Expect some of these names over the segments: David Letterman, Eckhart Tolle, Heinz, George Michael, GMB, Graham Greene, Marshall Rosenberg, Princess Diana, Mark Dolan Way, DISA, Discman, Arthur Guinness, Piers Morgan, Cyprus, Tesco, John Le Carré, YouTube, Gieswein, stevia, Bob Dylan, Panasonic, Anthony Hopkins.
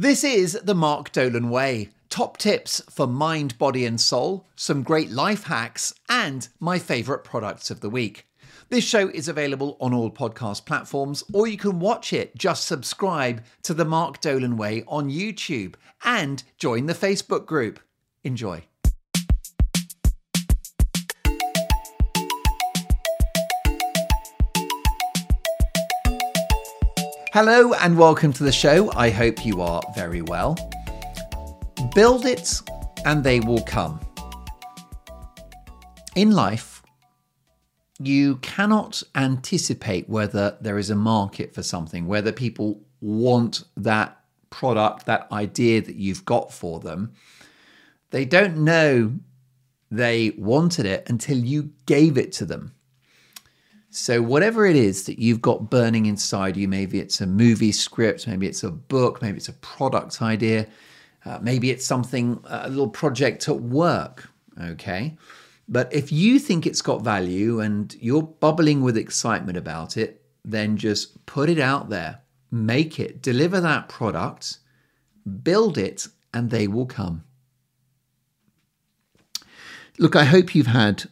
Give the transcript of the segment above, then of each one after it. This is the Mark Dolan Way. Top tips for mind, body and soul, some great life hacks, and my favourite products of the week. This show is available on all podcast platforms, or you can watch it. Just subscribe to the Mark Dolan Way on YouTube and join the Facebook group. Enjoy. Hello and welcome to the show. I hope you are very well. Build it and they will come. In life, you cannot anticipate whether there is a market for something, whether people want that product, that idea that you've got for them. They don't know they wanted it until you gave it to them. So whatever it is that you've got burning inside you, maybe it's a movie script, maybe it's a book, maybe it's a product idea, maybe it's something, a little project at work, okay? But if you think it's got value and you're bubbling with excitement about it, then just put it out there, make it, deliver that product, build it, and they will come. Look, I hope you've had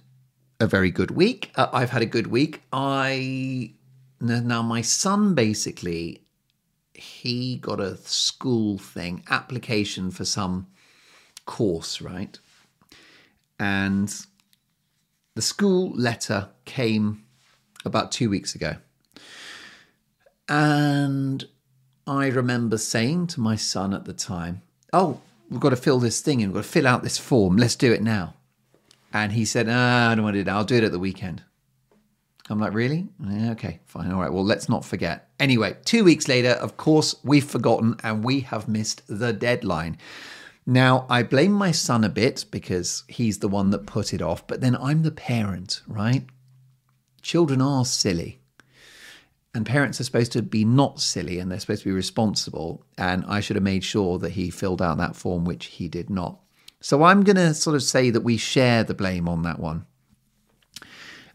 a very good week. I've had a good week. Now my son, basically, he got a school thing, application for some course, right? And the school letter came about 2 weeks ago. And I remember saying to my son at the time, oh, we've got to fill this thing in, we've got to fill out this form. Let's do it now. And he said, I don't want to do that. I'll do it at the weekend. I'm like, really? Yeah, okay, fine. All right, well, let's not forget. Anyway, 2 weeks later, of course, we've forgotten and we have missed the deadline. Now, I blame my son a bit because he's the one that put it off, but then I'm the parent, right? Children are silly. And parents are supposed to be not silly and they're supposed to be responsible. And I should have made sure that he filled out that form, which he did not. So I'm going to sort of say that we share the blame on that one.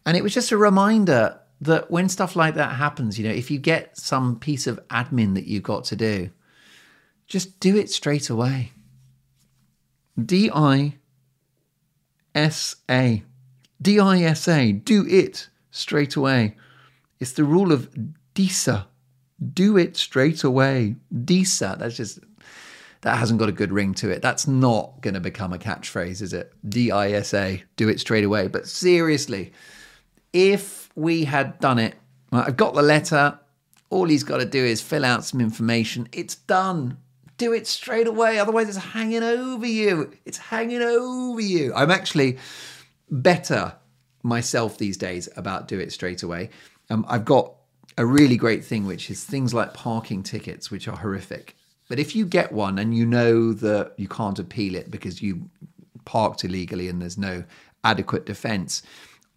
And it was just a reminder that when stuff like that happens, you know, if you get some piece of admin that you've got to do, just do it straight away. D-I-S-A. D-I-S-A. Do it straight away. It's the rule of DISA. Do it straight away. DISA. That hasn't got a good ring to it. That's not going to become a catchphrase, is it? D-I-S-A, do it straight away. But seriously, if we had done it, well, I've got the letter. All he's got to do is fill out some information. It's done. Do it straight away. Otherwise, it's hanging over you. It's hanging over you. I'm actually better myself these days about do it straight away. I've got a really great thing, which is things like parking tickets, which are horrific. But if you get one and you know that you can't appeal it because you parked illegally and there's no adequate defence,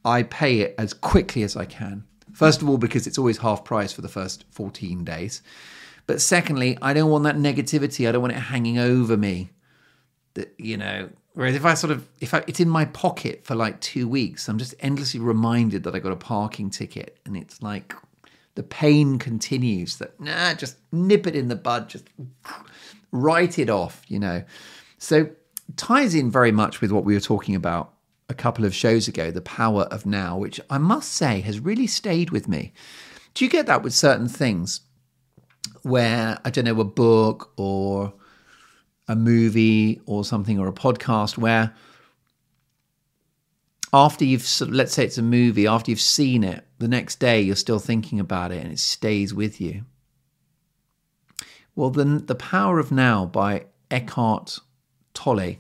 I pay it as quickly as I can. First of all, because it's always half price for the first 14 days. But secondly, I don't want that negativity. I don't want it hanging over me. That, you know, whereas if it's in my pocket for like 2 weeks, I'm just endlessly reminded that I got a parking ticket and it's like, the pain continues that, just nip it in the bud, just write it off, you know. So ties in very much with what we were talking about a couple of shows ago, the power of now, which I must say has really stayed with me. Do you get that with certain things where, I don't know, a book or a movie or something or a podcast where after you've, let's say it's a movie, after you've seen it, the next day you're still thinking about it and it stays with you. Well, then The Power of Now by Eckhart Tolle.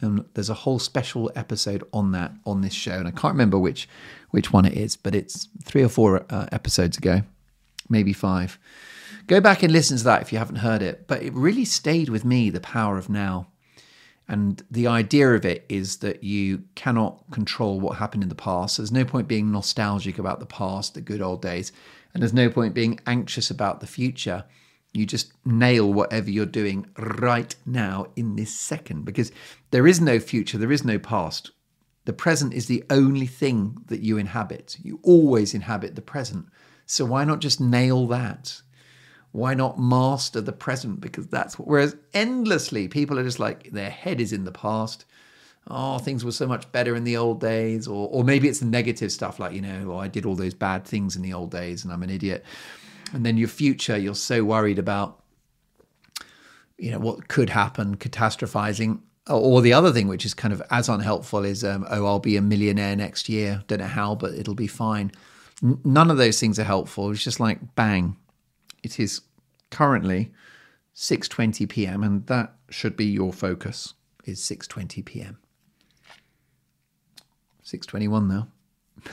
And there's a whole special episode on that on this show. And I can't remember which one it is, but it's 3 or 4 episodes ago, maybe 5. Go back and listen to that if you haven't heard it. But it really stayed with me, The Power of Now. And the idea of it is that you cannot control what happened in the past. There's no point being nostalgic about the past, the good old days. And there's no point being anxious about the future. You just nail whatever you're doing right now in this second. Because there is no future. There is no past. The present is the only thing that you inhabit. You always inhabit the present. So why not just nail that? why not master the present? Because that's what, whereas endlessly people are just like, their head is in the past. Oh, things were so much better in the old days. Or maybe it's the negative stuff like, you know, oh, I did all those bad things in the old days and I'm an idiot. And then your future, you're so worried about, you know, what could happen, catastrophizing. Or the other thing, which is kind of as unhelpful, is, oh, I'll be a millionaire next year. Don't know how, but it'll be fine. None of those things are helpful. It's just like, bang. It is currently 6:20 p.m. and that should be your focus, is 6:20 p.m. 6:21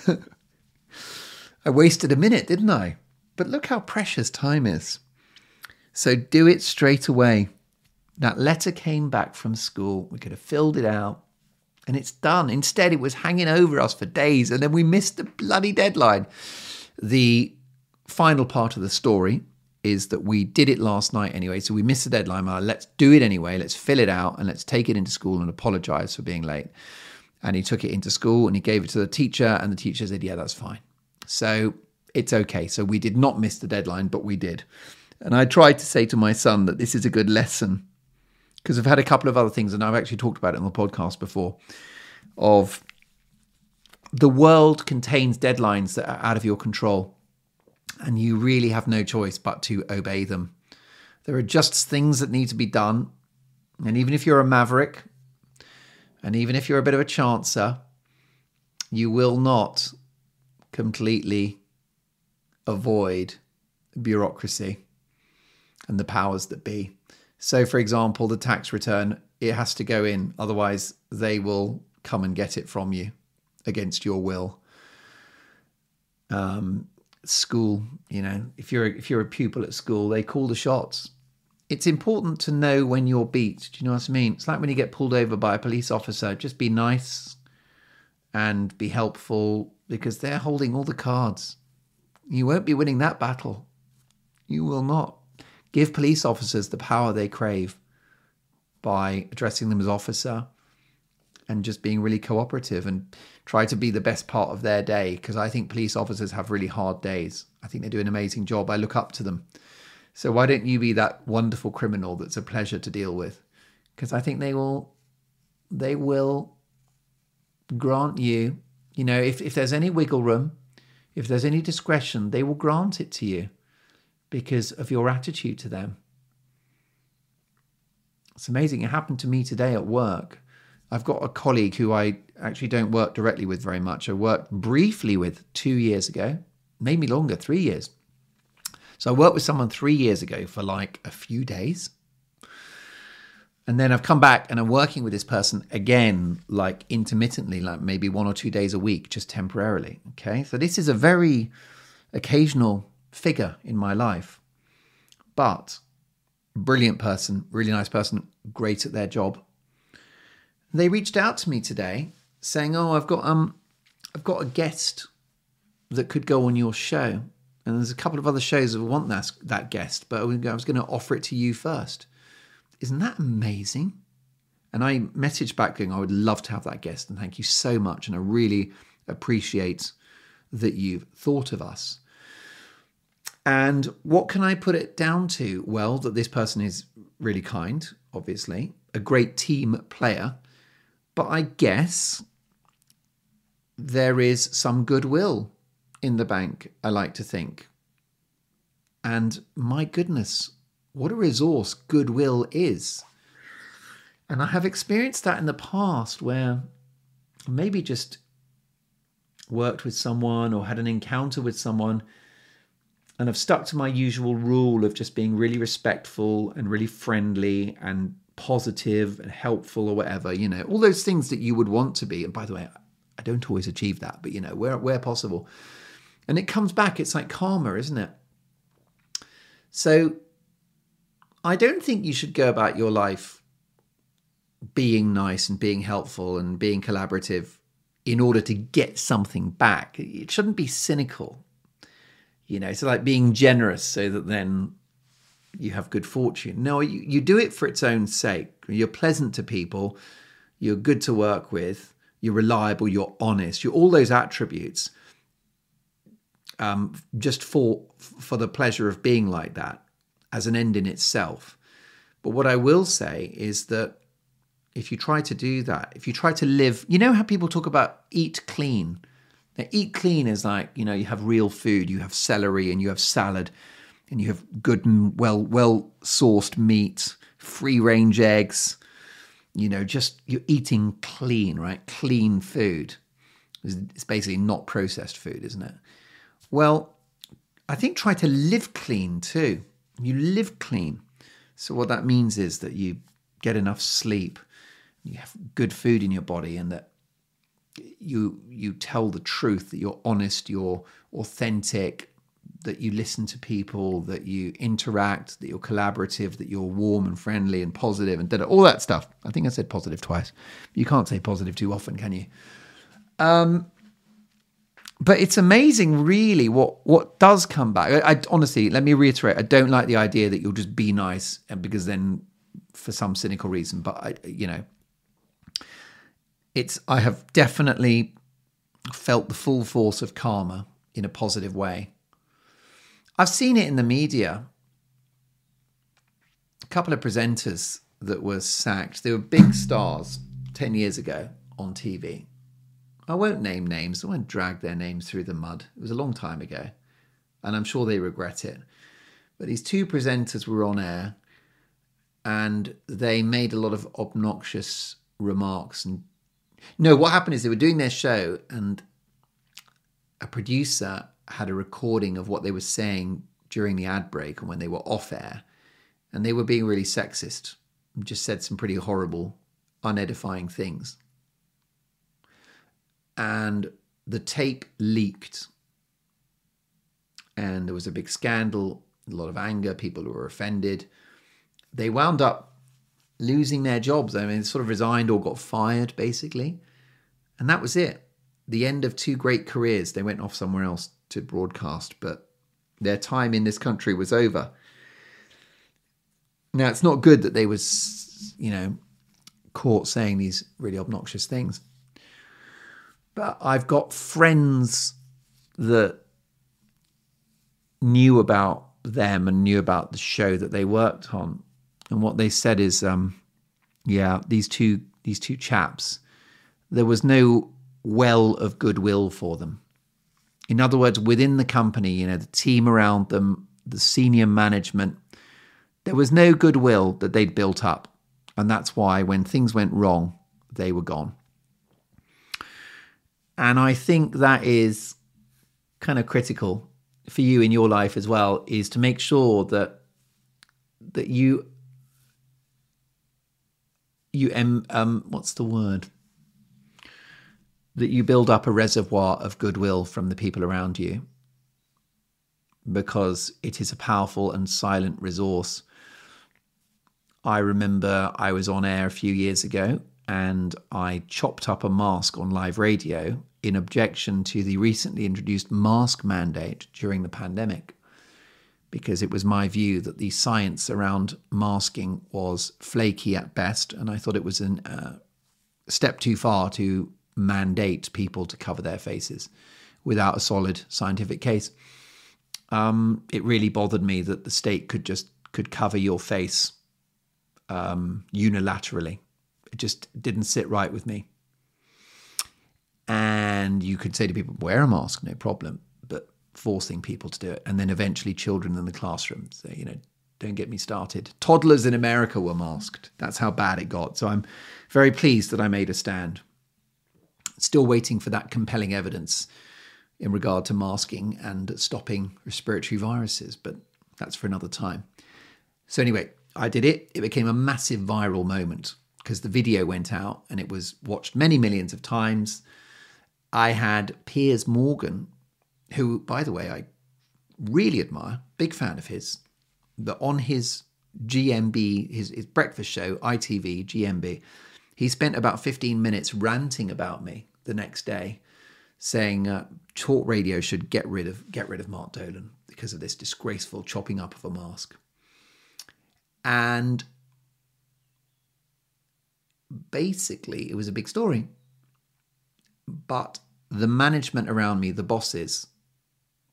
now. I wasted a minute, didn't I? But look how precious time is. So do it straight away. That letter came back from school. We could have filled it out and it's done. Instead, it was hanging over us for days and then we missed the bloody deadline. The final part of the story is that we did it last night anyway, so we missed the deadline. Let's do it anyway. Let's fill it out and let's take it into school and apologize for being late. And he took it into school and he gave it to the teacher and the teacher said, yeah, that's fine. So it's okay. So we did not miss the deadline, but we did. And I tried to say to my son that this is a good lesson, because I've had a couple of other things, and I've actually talked about it on the podcast before, of the world contains deadlines that are out of your control and you really have no choice but to obey them. There are just things that need to be done. And even if you're a maverick and even if you're a bit of a chancer, you will not completely avoid bureaucracy and the powers that be. So, for example, the tax return, it has to go in. Otherwise, they will come and get it from you against your will. School, you know, if you're a pupil at school, they call the shots. It's important to know when you're beat. Do you know what I mean? It's like when you get pulled over by a police officer. Just be nice and be helpful, because they're holding all the cards. You won't be winning that battle. You will not. Give police officers the power they crave by addressing them as officer and just being really cooperative and try to be the best part of their day, because I think police officers have really hard days. I think they do an amazing job. I look up to them. So why don't you be that wonderful criminal that's a pleasure to deal with? Because I think they will grant you, you know, if there's any wiggle room, if there's any discretion, they will grant it to you, because of your attitude to them. It's amazing. It happened to me today at work. I've got a colleague who I actually don't work directly with very much. I worked briefly with 2 years ago, maybe longer, 3 years. So I worked with someone 3 years ago for like a few days. And then I've come back and I'm working with this person again, like intermittently, like maybe 1 or 2 days a week, just temporarily. Okay. So this is a very occasional figure in my life, but brilliant person, really nice person, great at their job. They reached out to me today saying, oh, I've got a guest that could go on your show, and there's a couple of other shows that want that guest, but I was going to offer it to you first. Isn't that amazing? And I messaged back going, I would love to have that guest, and thank you so much, and I really appreciate that you've thought of us. And what can I put it down to? Well, that this person is really kind, obviously, a great team player, but I guess there is some goodwill in the bank, I like to think. And my goodness, what a resource goodwill is. And I have experienced that in the past, where maybe just worked with someone or had an encounter with someone, and I've stuck to my usual rule of just being really respectful and really friendly and positive and helpful or whatever, you know, all those things that you would want to be. And by the way, I don't always achieve that, but, you know, where possible. And it comes back. It's like karma, isn't it? So I don't think you should go about your life being nice and being helpful and being collaborative in order to get something back. It shouldn't be cynical. You know, it's like being generous so that then you have good fortune. No, you do it for its own sake. You're pleasant to people. You're good to work with. You're reliable. You're honest. You're all those attributes just for the pleasure of being like that. as an end in itself. But what I will say is that if you try to do that, if you try to live, you know how people talk about eat clean? Now, eat clean is like, you know, you have real food, you have celery and you have salad and you have good and well-sourced meat, free-range eggs, you know, just you're eating clean, right? Clean food. It's basically not processed food, isn't it? Well, I think try to live clean too. You live clean. So what that means is that you get enough sleep, you have good food in your body, and that you tell the truth, that you're honest, you're authentic, that you listen to people, that you interact, that you're collaborative, that you're warm and friendly and positive and all that stuff. I think I said positive twice. You can't say positive too often, can you? But it's amazing, really, what does come back. I honestly, let me reiterate, I don't like the idea that you'll just be nice, and because then, for some cynical reason, but I have definitely felt the full force of karma in a positive way. I've seen it in the media. A couple of presenters that were sacked, they were big stars 10 years ago on TV. I won't name names. I won't drag their names through the mud. It was a long time ago, and I'm sure they regret it. But these two presenters were on air, and they made a lot of obnoxious remarks. And no, what happened is they were doing their show, and a producer had a recording of what they were saying during the ad break and when they were off air, and they were being really sexist. Just said some pretty horrible, unedifying things. And the tape leaked. And there was a big scandal, a lot of anger, people who were offended. They wound up losing their jobs. I mean, they sort of resigned or got fired, basically. And that was it. The end of two great careers. They went off somewhere else to broadcast, but their time in this country was over. Now, it's not good that they was, caught saying these really obnoxious things. But I've got friends that knew about them and knew about the show that they worked on. And what they said is, these two chaps, there was no well of goodwill for them. In other words, within the company, the team around them, the senior management, there was no goodwill that they'd built up. And that's why when things went wrong, they were gone. And I think that is kind of critical for you in your life as well, is to make sure that you build up a reservoir of goodwill from the people around you, because it is a powerful and silent resource. I remember I was on air a few years ago, and I chopped up a mask on live radio in objection to the recently introduced mask mandate during the pandemic, because it was my view that the science around masking was flaky at best, and I thought it was a step too far to mandate people to cover their faces without a solid scientific case. It really bothered me that the state could cover your face unilaterally. It just didn't sit right with me. And you could say to people, wear a mask, no problem, but forcing people to do it. And then eventually children in the classroom. So, don't get me started. Toddlers in America were masked. That's how bad it got. So I'm very pleased that I made a stand. Still waiting for that compelling evidence in regard to masking and stopping respiratory viruses, but that's for another time. So anyway, I did it. It became a massive viral moment, because the video went out and it was watched many millions of times. I had Piers Morgan, who, by the way, I really admire, big fan of his, but on his GMB, his breakfast show, ITV, GMB, he spent about 15 minutes ranting about me the next day, saying talk radio should get rid of Mark Dolan because of this disgraceful chopping up of a mask. And basically, it was a big story. But the management around me, the bosses,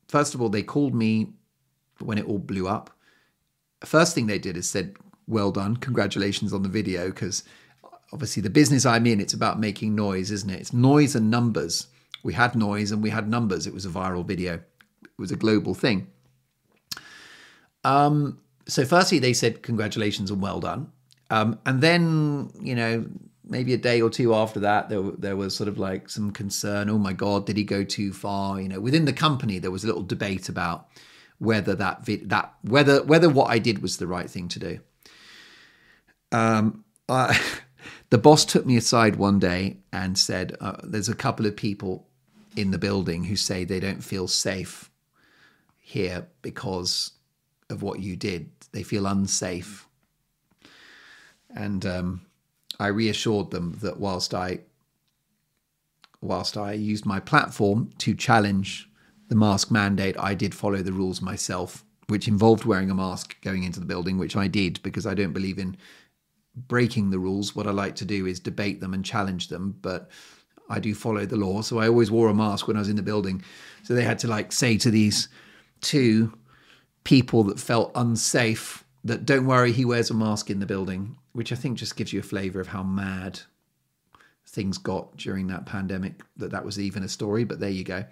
first of all, they called me when it all blew up. first thing they did is said, well done, congratulations on the video, because obviously the business I'm in, it's about making noise, isn't it? It's noise and numbers. We had noise and we had numbers. It was a viral video. It was a global thing. So firstly, they said congratulations and well done. And then, you know, maybe a day or two after that, there was sort of like some concern. Oh my God, did he go too far? You know, within the company, there was a little debate about whether whether what I did was the right thing to do. The boss took me aside one day and said, there's a couple of people in the building who say they don't feel safe here because of what you did. They feel unsafe. And I reassured them that whilst I used my platform to challenge the mask mandate, I did follow the rules myself, which involved wearing a mask going into the building, which I did because I don't believe in breaking the rules. What I like to do is debate them and challenge them, but I do follow the law. So I always wore a mask when I was in the building. So they had to like say to these two people that felt unsafe that don't worry, he wears a mask in the building, which I think just gives you a flavour of how mad things got during that pandemic, that was even a story, but there you go.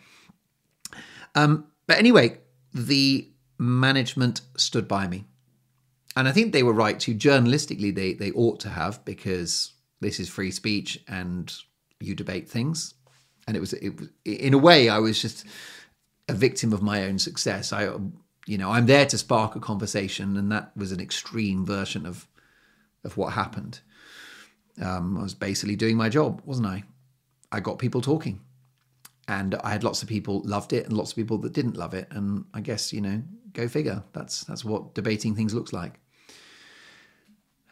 But anyway, the management stood by me. And I think they were right to. Journalistically, they ought to have, because this is free speech and you debate things. And it was in a way, I was just a victim of my own success. I'm there to spark a conversation, and that was an extreme version of what happened. I was basically doing my job, wasn't I? I got people talking, and I had lots of people loved it and lots of people that didn't love it. And I guess, you know, go figure. That's what debating things looks like.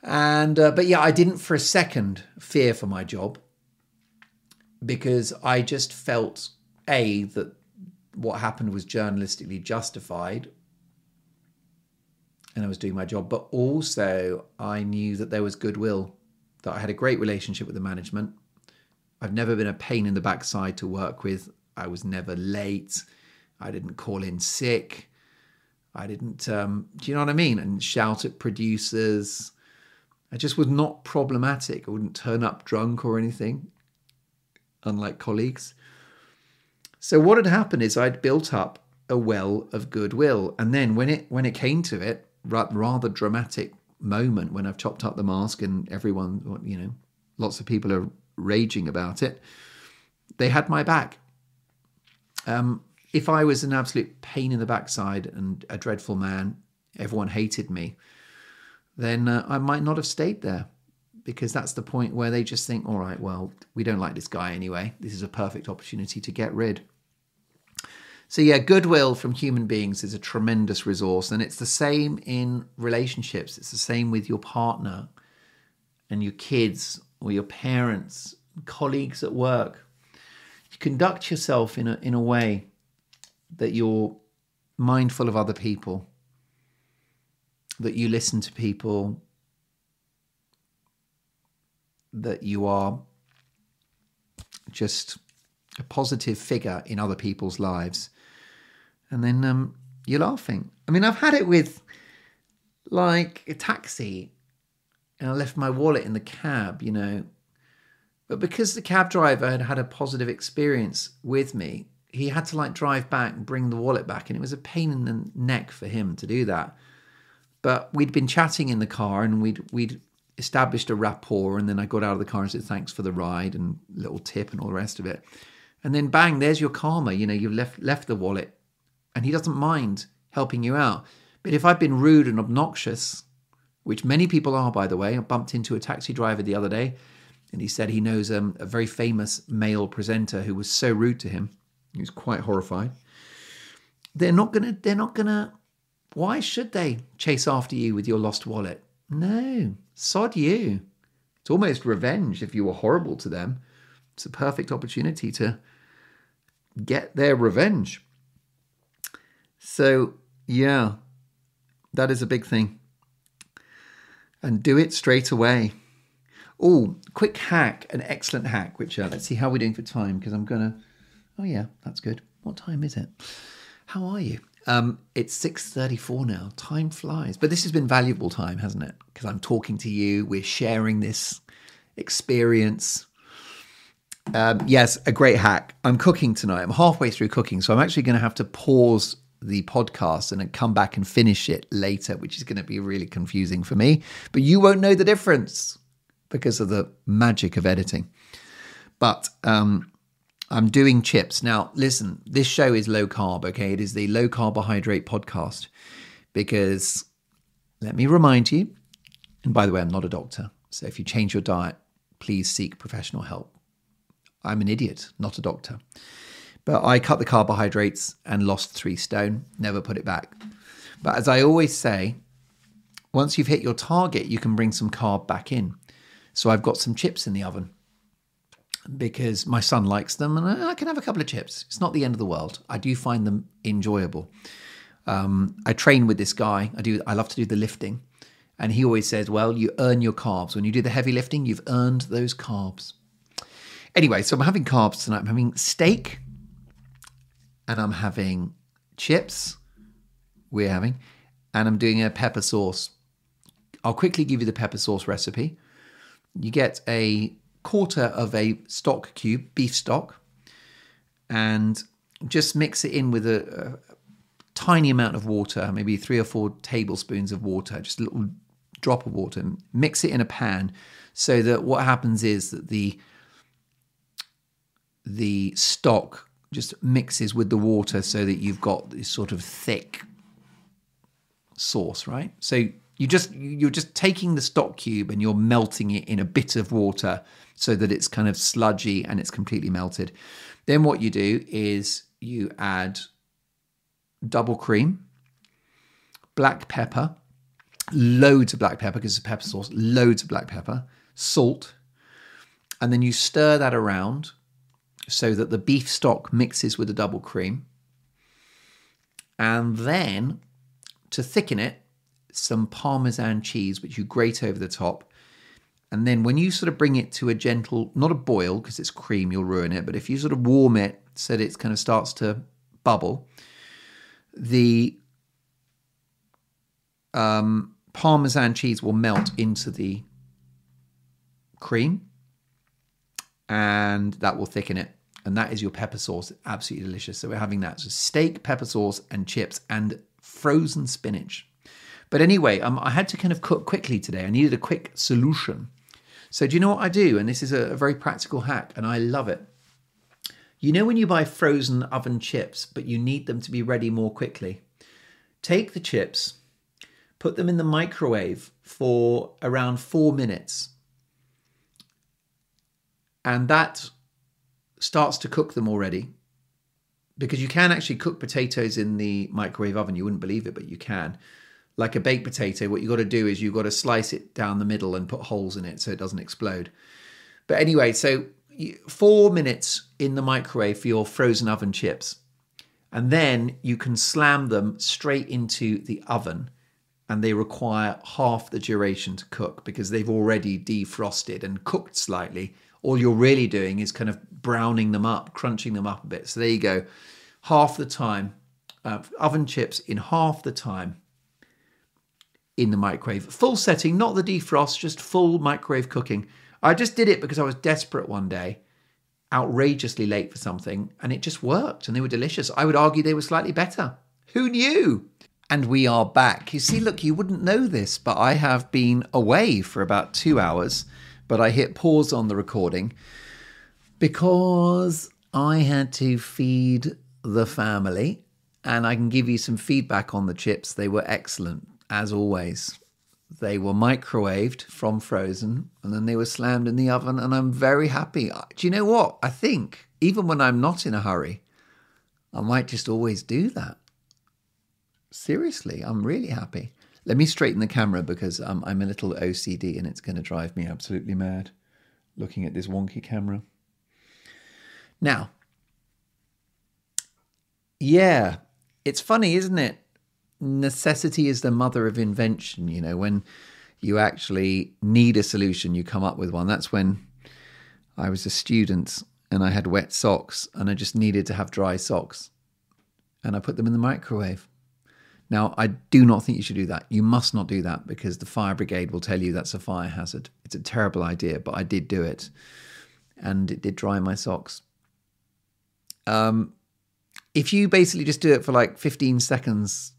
And but yeah, I didn't for a second fear for my job, because I just felt that what happened was journalistically justified, and I was doing my job. But also I knew that there was goodwill, that I had a great relationship with the management. I've never been a pain in the backside to work with. I was never late. I didn't call in sick. I didn't, do you know what I mean? And shout at producers. I just was not problematic. I wouldn't turn up drunk or anything, unlike colleagues. So what had happened is I'd built up a well of goodwill. And then when it came to it, rather dramatic moment when I've chopped up the mask and everyone, you know, lots of people are raging about it, they had my back. If I was an absolute pain in the backside and a dreadful man, everyone hated me, then I might not have stayed there, because that's the point where they just think, all right, well, we don't like this guy anyway. This is a perfect opportunity to get rid. So yeah, goodwill from human beings is a tremendous resource, and it's the same in relationships. It's the same with your partner and your kids or your parents, colleagues at work. You conduct yourself in a way that you're mindful of other people, that you listen to people, that you are just a positive figure in other people's lives. And then you're laughing. I mean, I've had it with like a taxi and I left my wallet in the cab, you know, but because the cab driver had had a positive experience with me, he had to like drive back and bring the wallet back. And it was a pain in the neck for him to do that. But we'd been chatting in the car and we'd established a rapport. And then I got out of the car and said, thanks for the ride and little tip and all the rest of it. And then bang, there's your karma. You know, you've left the wallet and he doesn't mind helping you out. But if I've been rude and obnoxious, which many people are, by the way, I bumped into a taxi driver the other day and he said he knows a very famous male presenter who was so rude to him. He was quite horrified. They're not gonna, why should they chase after you with your lost wallet? No, sod you. It's almost revenge if you were horrible to them. It's a perfect opportunity to get their revenge. So yeah, that is a big thing. And do it straight away. Oh, quick hack, an excellent hack, which let's see how we're doing for time, because I'm gonna... Oh yeah, that's good. What time is it? How are you? It's 6:34 now. Time flies. But this has been valuable time, hasn't it? Because I'm talking to you. We're sharing this experience. Yes, a great hack. I'm cooking tonight. I'm halfway through cooking. So I'm actually going to have to pause the podcast and then come back and finish it later, which is going to be really confusing for me. But you won't know the difference because of the magic of editing. But I'm doing chips. Now, listen, this show is low carb, okay? It is the low carbohydrate podcast because let me remind you, and by the way, I'm not a doctor. So if you change your diet, please seek professional help. I'm an idiot, not a doctor. But I cut the carbohydrates and lost 3 stone, never put it back. But as I always say, once you've hit your target, you can bring some carb back in. So I've got some chips in the oven because my son likes them and I can have a couple of chips. It's not the end of the world. I do find them enjoyable. I train with this guy. I love to do the lifting. And he always says, well, you earn your carbs. When you do the heavy lifting, you've earned those carbs. Anyway, so I'm having carbs tonight. I'm having steak and I'm having chips. And I'm doing a pepper sauce. I'll quickly give you the pepper sauce recipe. You get a quarter of a stock cube, beef stock, and just mix it in with a tiny amount of water, maybe 3 or 4 tablespoons of water, just a little drop of water, and mix it in a pan so that what happens is that the stock just mixes with the water so that you've got this sort of thick sauce, right? So you're just taking the stock cube and you're melting it in a bit of water so that it's kind of sludgy and it's completely melted. Then what you do is you add double cream, black pepper, loads of black pepper because it's a pepper sauce, loads of black pepper, salt, and then you stir that around so that the beef stock mixes with the double cream. And then to thicken it, some Parmesan cheese, which you grate over the top. And then when you sort of bring it to a gentle, not a boil, because it's cream, you'll ruin it. But if you sort of warm it so that it kind of starts to bubble, the Parmesan cheese will melt into the cream and that will thicken it. And that is your pepper sauce. Absolutely delicious. So we're having that. So steak, pepper sauce and chips and frozen spinach. But anyway, I had to kind of cook quickly today. I needed a quick solution. So do you know what I do? And this is a very practical hack and I love it. You know when you buy frozen oven chips, but you need them to be ready more quickly? Take the chips, put them in the microwave for around 4 minutes. And that starts to cook them already. Because you can actually cook potatoes in the microwave oven. You wouldn't believe it, but you can. Like a baked potato, what you've got to do is you've got to slice it down the middle and put holes in it so it doesn't explode. But anyway, so 4 minutes in the microwave for your frozen oven chips. And then you can slam them straight into the oven and they require half the duration to cook because they've already defrosted and cooked slightly. All you're really doing is kind of browning them up, crunching them up a bit. So there you go. Half the time, oven chips in half the time. In the microwave, full setting, not the defrost, just full microwave cooking. I just did it because I was desperate one day, outrageously late for something, and it just worked and they were delicious. I would argue they were slightly better. Who knew? And we are back. You see, look, you wouldn't know this, but I have been away for about 2 hours, but I hit pause on the recording because I had to feed the family and I can give you some feedback on the chips. They were excellent. As always, they were microwaved from frozen and then they were slammed in the oven and I'm very happy. Do you know what? I think even when I'm not in a hurry, I might just always do that. Seriously, I'm really happy. Let me straighten the camera because I'm a little OCD and it's going to drive me absolutely mad looking at this wonky camera. Now, yeah, it's funny, isn't it? Necessity is the mother of invention. You know, when you actually need a solution, you come up with one. That's when I was a student and I had wet socks and I just needed to have dry socks. And I put them in the microwave Now, I do not think you should do that. You must not do that because the fire brigade will tell you that's a fire hazard. It's a terrible idea, but I did do it. And it did dry my socks. If you basically just do it for like 15 seconds,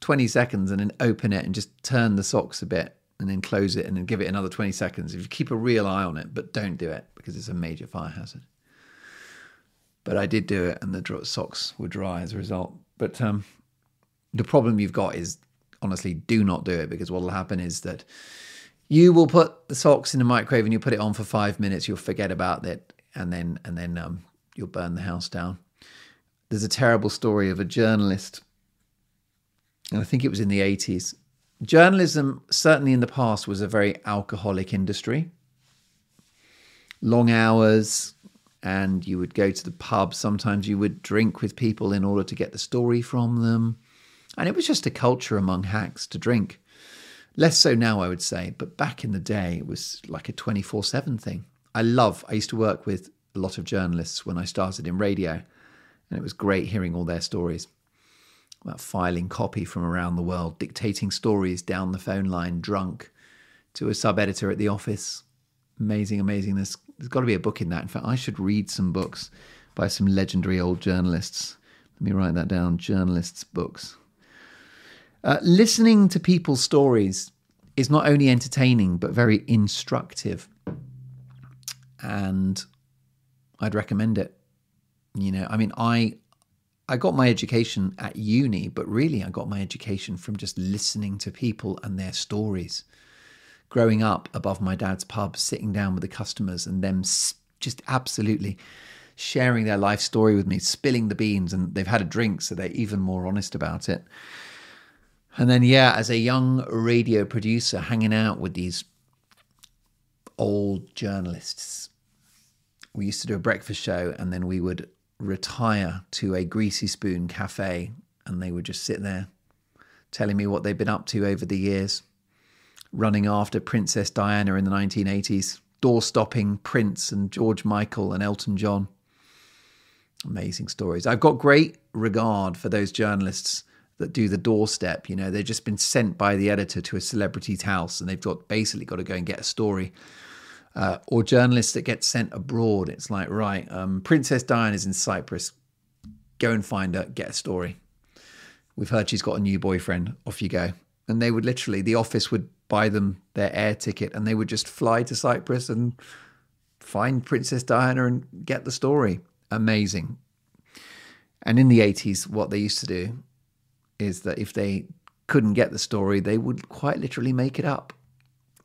20 seconds, and then open it and just turn the socks a bit and then close it and then give it another 20 seconds. If you keep a real eye on it, but don't do it because it's a major fire hazard. But I did do it and the socks were dry as a result. But the problem you've got is, honestly, do not do it, because what will happen is that you will put the socks in the microwave and you put it on for 5 minutes. You'll forget about it and then you'll burn the house down. There's a terrible story of a journalist, and I think it was in the 80s. Journalism, certainly in the past, was a very alcoholic industry. Long hours, and you would go to the pub. Sometimes you would drink with people in order to get the story from them. And it was just a culture among hacks to drink. Less so now, I would say, but back in the day, it was like a 24/7 thing. I used to work with a lot of journalists when I started in radio. And it was great hearing all their stories about filing copy from around the world, dictating stories down the phone line, drunk, to a sub-editor at the office. Amazing, amazing. There's got to be a book in that. In fact, I should read some books by some legendary old journalists. Let me write that down, journalists' books. Listening to people's stories is not only entertaining, but very instructive. And I'd recommend it. You know, I mean, I got my education at uni, but really I got my education from just listening to people and their stories. Growing up above my dad's pub, sitting down with the customers and them just absolutely sharing their life story with me, spilling the beans, and they've had a drink, so they're even more honest about it. And then, yeah, as a young radio producer, hanging out with these old journalists. We used to do a breakfast show and then we would retire to a greasy spoon cafe, and they would just sit there telling me what they'd been up to over the years, running after Princess Diana in the 1980s, door-stopping Prince and George Michael and Elton John. Amazing stories. I've got great regard for those journalists that do the doorstep. You know, they've just been sent by the editor to a celebrity's house and they've basically got to go and get a story. Or journalists that get sent abroad. It's like, right, Princess Diana's in Cyprus. Go and find her, get a story. We've heard she's got a new boyfriend. Off you go. And they would literally, the office would buy them their air ticket and they would just fly to Cyprus and find Princess Diana and get the story. Amazing. And in the 80s, what they used to do is that if they couldn't get the story, they would quite literally make it up.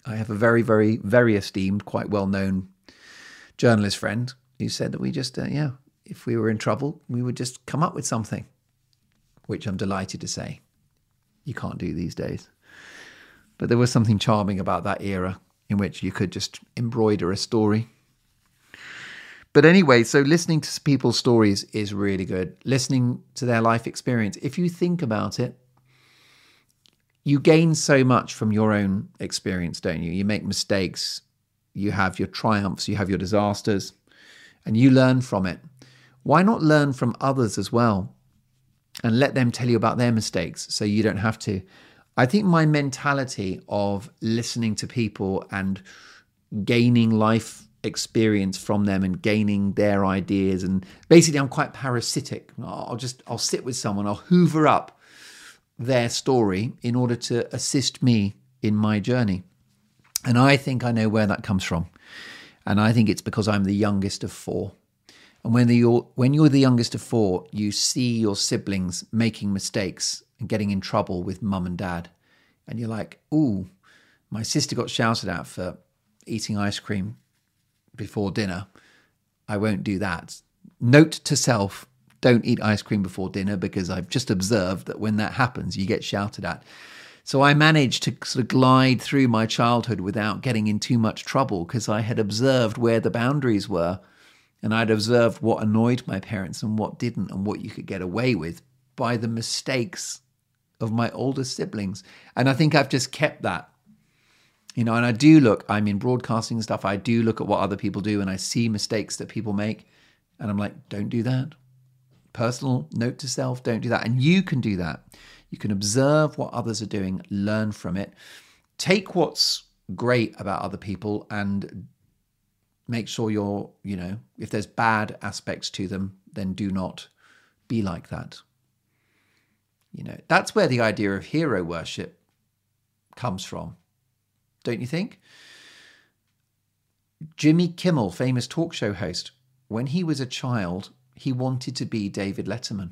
I have a very, very, very esteemed, quite well-known journalist friend who said that we just, if we were in trouble, we would just come up with something, which I'm delighted to say you can't do these days. But there was something charming about that era in which you could just embroider a story. But anyway, so listening to people's stories is really good. Listening to their life experience. If you think about it, you gain so much from your own experience, don't you? You make mistakes, you have your triumphs, you have your disasters, and you learn from it. Why not learn from others as well and let them tell you about their mistakes so you don't have to? I think my mentality of listening to people and gaining life experience from them and gaining their ideas, and basically I'm quite parasitic. I'll sit with someone, I'll hoover up their story in order to assist me in my journey. And I think I know where that comes from. And I think it's because I'm the youngest of four. And when you're the youngest of four, you see your siblings making mistakes and getting in trouble with mum and dad. And you're like, ooh, my sister got shouted at for eating ice cream before dinner. I won't do that. Note to self, don't eat ice cream before dinner, because I've just observed that when that happens, you get shouted at. So I managed to sort of glide through my childhood without getting in too much trouble, because I had observed where the boundaries were, and I'd observed what annoyed my parents and what didn't, and what you could get away with by the mistakes of my older siblings. And I think I've just kept that. You know, and I do look, I'm in broadcasting and stuff, I do look at what other people do and I see mistakes that people make and I'm like, don't do that. Personal note to self, don't do that. And you can do that. You can observe what others are doing, learn from it, take what's great about other people and make sure you're, you know, if there's bad aspects to them, then do not be like that. You know, that's where the idea of hero worship comes from, don't you think? Jimmy Kimmel, famous talk show host, when he was a child, he wanted to be David Letterman.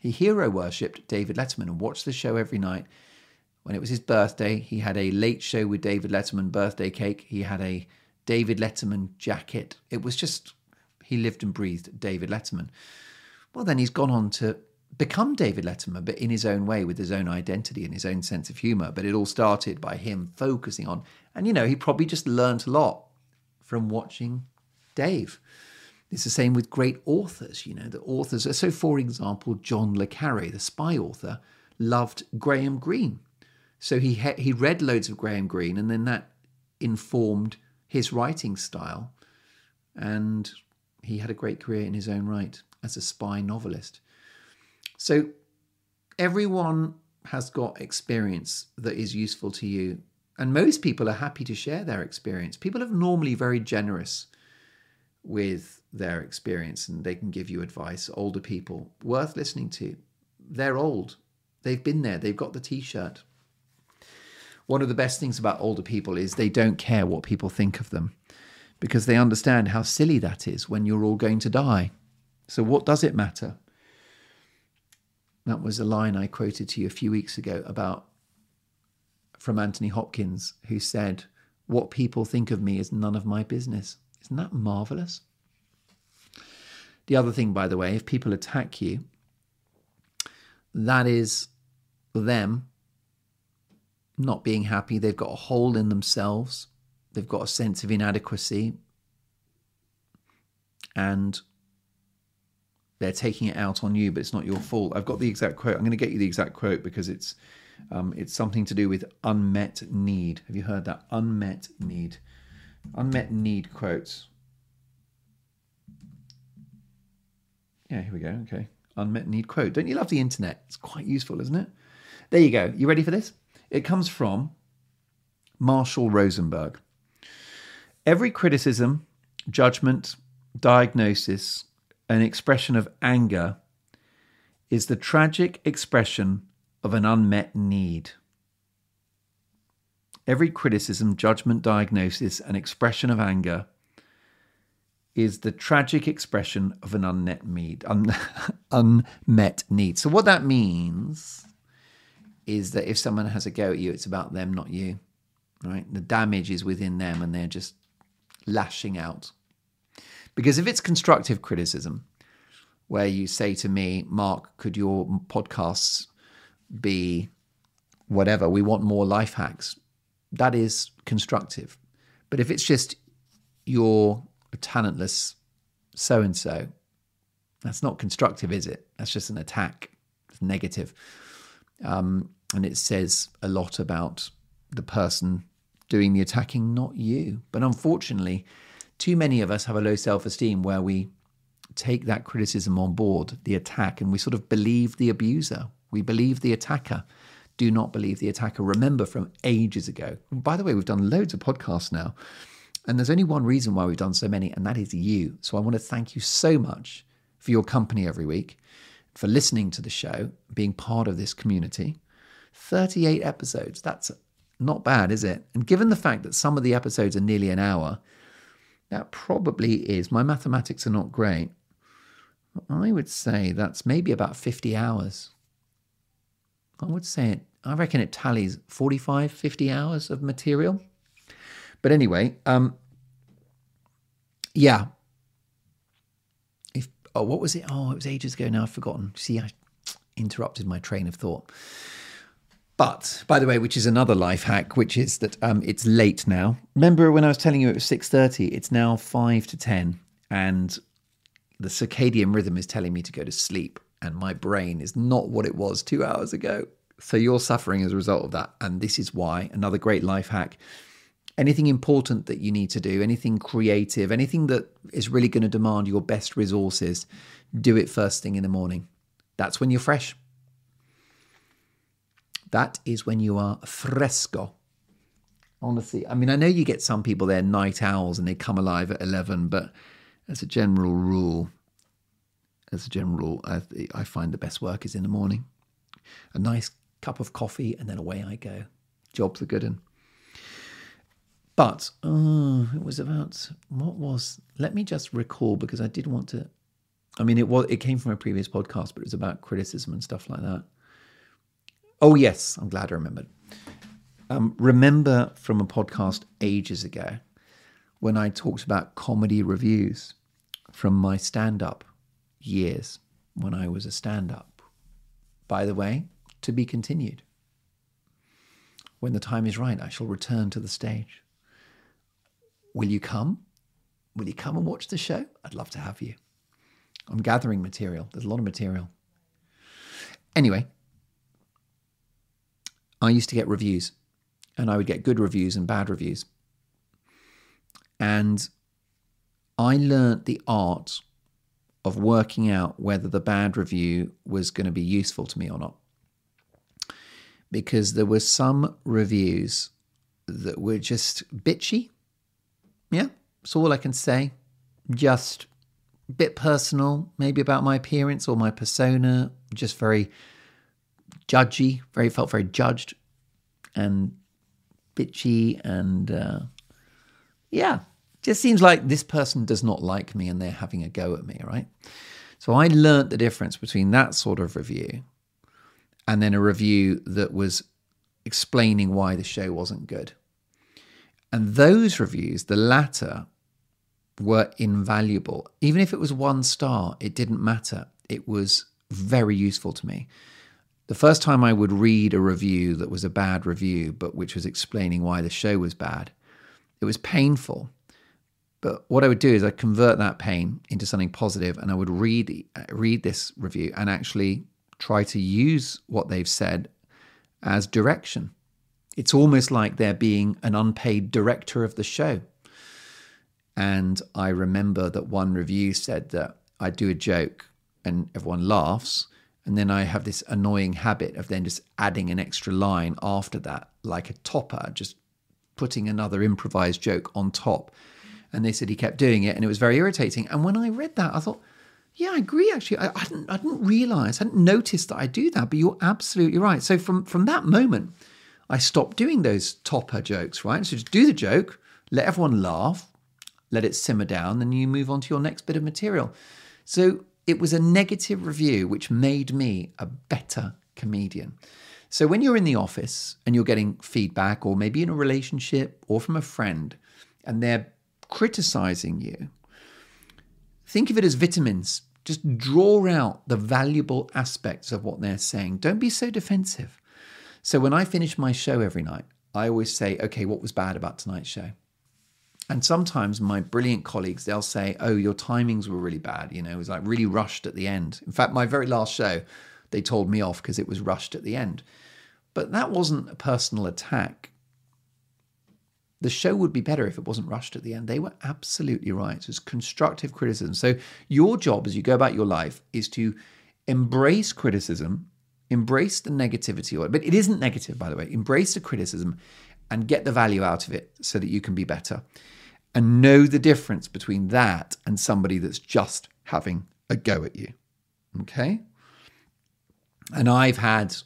He hero worshipped David Letterman and watched the show every night. When it was his birthday, he had a Late Show with David Letterman birthday cake. He had a David Letterman jacket. It was just, he lived and breathed David Letterman. Well, then he's gone on to become David Letterman, but in his own way, with his own identity and his own sense of humour. But it all started by him focusing on, and, you know, he probably just learnt a lot from watching Dave. It's the same with great authors, you know, the authors. So, for example, John Le Carré, the spy author, loved Graham Greene. So he read loads of Graham Greene, and then that informed his writing style. And he had a great career in his own right as a spy novelist. So everyone has got experience that is useful to you. And most people are happy to share their experience. People are normally very generous with their experience, and they can give you advice. Older people, worth listening to. They're old. They've been there. They've got the T-shirt. One of the best things about older people is they don't care what people think of them, because they understand how silly that is when you're all going to die. So what does it matter? That was a line I quoted to you a few weeks ago about from Anthony Hopkins, who said, "What people think of me is none of my business." Isn't that marvellous? The other thing, by the way, if people attack you, that is them not being happy. They've got a hole in themselves. They've got a sense of inadequacy. And they're taking it out on you, but it's not your fault. I've got the exact quote. I'm going to get you the exact quote, because it's something to do with unmet need. Have you heard that? Unmet need. Unmet need quotes. Yeah, here we go. Okay. Unmet need quote. Don't you love the internet? It's quite useful, isn't it? There you go. You ready for this? It comes from Marshall Rosenberg. Every criticism, judgment, diagnosis, an expression of anger is the tragic expression of an unmet need. Every criticism, judgment, diagnosis, an expression of anger is the tragic expression of an unmet need. Unmet need. So what that means is that if someone has a go at you, it's about them, not you. Right? The damage is within them, and they're just lashing out. Because if it's constructive criticism, where you say to me, Mark, could your podcasts be whatever? We want more life hacks. That is constructive. But if it's just you're a talentless so-and-so, that's not constructive, is it? That's just an attack. It's negative. And it says a lot about the person doing the attacking, not you. But unfortunately, too many of us have a low self-esteem where we take that criticism on board, the attack, and we sort of believe the abuser. We believe the attacker. Do not believe the attacker. Remember from ages ago. And by the way, we've done loads of podcasts now, and there's only one reason why we've done so many, and that is you. So I want to thank you so much for your company every week, for listening to the show, being part of this community. 38 episodes. That's not bad, is it? And given the fact that some of the episodes are nearly an hour, that probably is. My mathematics are not great. I would say that's maybe about 50 hours. I would say it. I reckon it tallies 45, 50 hours of material. But anyway, yeah. What was it? Oh, it was ages ago now. I've forgotten. See, I interrupted my train of thought. But, by the way, which is another life hack, which is that it's late now. Remember when I was telling you it was 6:30? It's now 5 to 10, and the circadian rhythm is telling me to go to sleep, and my brain is not what it was 2 hours ago. So you're suffering as a result of that, and this is why. Another great life hack. Anything important that you need to do, anything creative, anything that is really going to demand your best resources, do it first thing in the morning. That's when you're fresh. That is when you are fresco. Honestly, I mean, I know you get some people, they're night owls and they come alive at 11, but as a general rule, I find the best work is in the morning. A nice cup of coffee and then away I go. Job's a good one. But it was about, let me just recall, because I did want to, I mean, it came from a previous podcast, but it was about criticism and stuff like that. Oh yes, I'm glad I remembered. Remember from a podcast ages ago when I talked about comedy reviews from my stand-up years when I was a stand-up. By the way, to be continued. When the time is right, I shall return to the stage. Will you come? Will you come and watch the show? I'd love to have you. I'm gathering material. There's a lot of material. Anyway, I used to get reviews, and I would get good reviews and bad reviews. And I learned the art of working out whether the bad review was going to be useful to me or not. Because there were some reviews that were just bitchy. Yeah, that's all I can say. Just a bit personal, maybe about my appearance or my persona. Just very judgy, felt very judged and bitchy, and yeah, just seems like this person does not like me and they're having a go at me, right? So I learnt the difference between that sort of review and then a review that was explaining why the show wasn't good. And those reviews, the latter, were invaluable. Even if it was 1 star, it didn't matter. It was very useful to me. The first time I would read a review that was a bad review, but which was explaining why the show was bad, it was painful. But what I would do is I'd convert that pain into something positive, and I would read this review and actually try to use what they've said as direction. It's almost like they're being an unpaid director of the show. And I remember that one review said that I do a joke and everyone laughs, and then I have this annoying habit of then just adding an extra line after that, like a topper, just putting another improvised joke on top. And they said he kept doing it, and it was very irritating. And when I read that, I thought, yeah, I agree, actually. I hadn't noticed that I do that, but you're absolutely right. So from that moment, I stopped doing those topper jokes, right? So just do the joke, let everyone laugh, let it simmer down, and you move on to your next bit of material. So it was a negative review which made me a better comedian. So when you're in the office and you're getting feedback, or maybe in a relationship or from a friend, and they're criticizing you, think of it as vitamins. Just draw out the valuable aspects of what they're saying. Don't be so defensive. So when I finish my show every night, I always say, okay, what was bad about tonight's show? And sometimes my brilliant colleagues, they'll say, oh, your timings were really bad. You know, it was like really rushed at the end. In fact, my very last show, they told me off because it was rushed at the end. But that wasn't a personal attack. The show would be better if it wasn't rushed at the end. They were absolutely right. So it's constructive criticism. So your job as you go about your life is to embrace criticism, embrace the negativity. But it isn't negative, by the way. Embrace the criticism and get the value out of it so that you can be better. And know the difference between that and somebody that's just having a go at you, okay? And I've had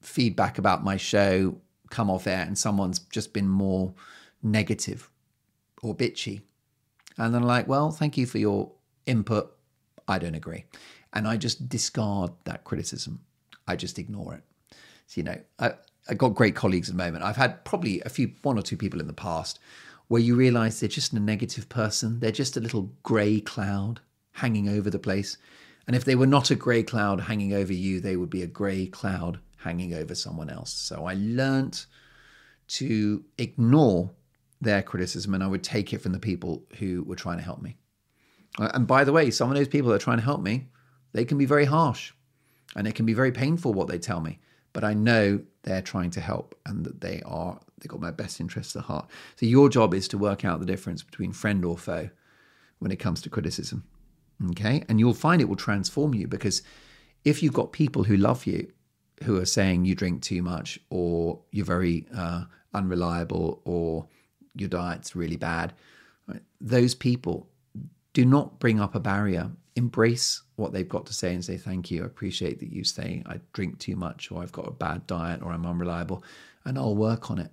feedback about my show come off air and someone's just been more negative or bitchy. And then I'm like, well, thank you for your input. I don't agree. And I just discard that criticism. I just ignore it. So, you know, I've got great colleagues at the moment. I've had probably one or two people in the past where you realize they're just a negative person. They're just a little gray cloud hanging over the place. And if they were not a gray cloud hanging over you, they would be a gray cloud hanging over someone else. So I learnt to ignore their criticism, and I would take it from the people who were trying to help me. And by the way, some of those people that are trying to help me, they can be very harsh and it can be very painful what they tell me. But I know they're trying to help and that they've got my best interests at heart. So your job is to work out the difference between friend or foe when it comes to criticism, okay? And you'll find it will transform you, because if you've got people who love you, who are saying you drink too much, or you're very unreliable, or your diet's really bad. Those people, do not bring up a barrier. Embrace what they've got to say and say, thank you, I appreciate that you say I drink too much, or I've got a bad diet, or I'm unreliable, and I'll work on it.